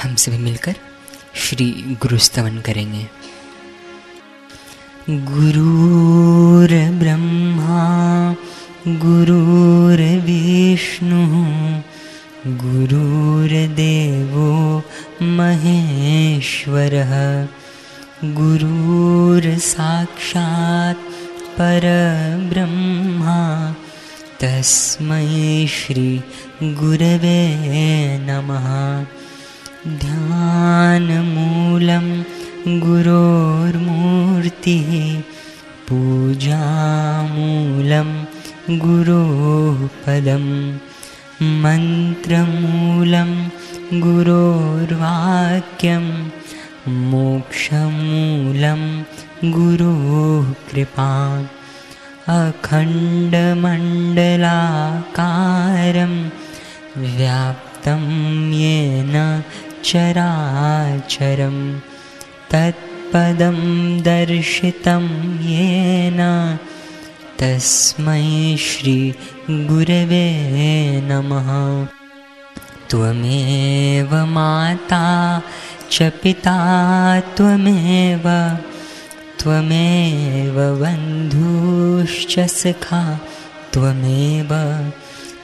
हम सभी मिलकर श्री गुरु स्तवन करेंगे। गुरुर् ब्रह्मा गुरुर्विष्णु गुरुर्देवो महेश्वरः गुरुर्साक्षात् परब्रह्मा तस्मै श्री गुरवे नमः। ध्यानमूलं गुरोर्मूर्तिः पूजामूलं गुरोः पदम् मंत्रमूलं गुरोर्वाक्यं मोक्षमूलं गुरोः कृपा। अखण्डमण्डलाकारं व्याप्तं येन चराचरं तत्पदं दर्शितं येन तस्मै श्री गुरवे नमः। त्वमेव माता च पिता त्वमेव त्वमेव बन्धुश्च सखा त्वमेव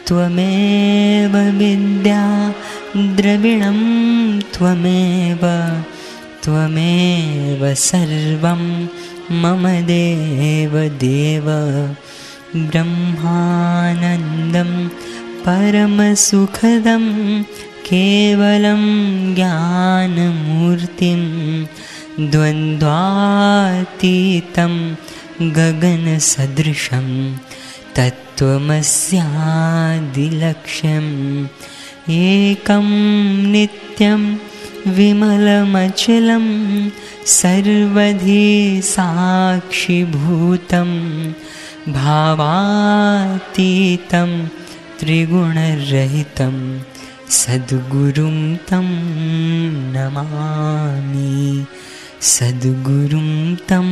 त्वमेव विद्या द्रविणं त्वमेव त्वमेव सर्वं मम देव देव। ब्रह्मानन्दं परमसुखदं केवलं ज्ञानमूर्तिं द्वन्द्वातीतं गगनसदृशं तत्त्वमस्यादिलक्ष्यं एकं नित्यं विमलमचलं सर्वधि साक्षिभूतं भावातीतं त्रिगुणरहितं सद्गुरुं तं नमामि। सद्गुरुं तं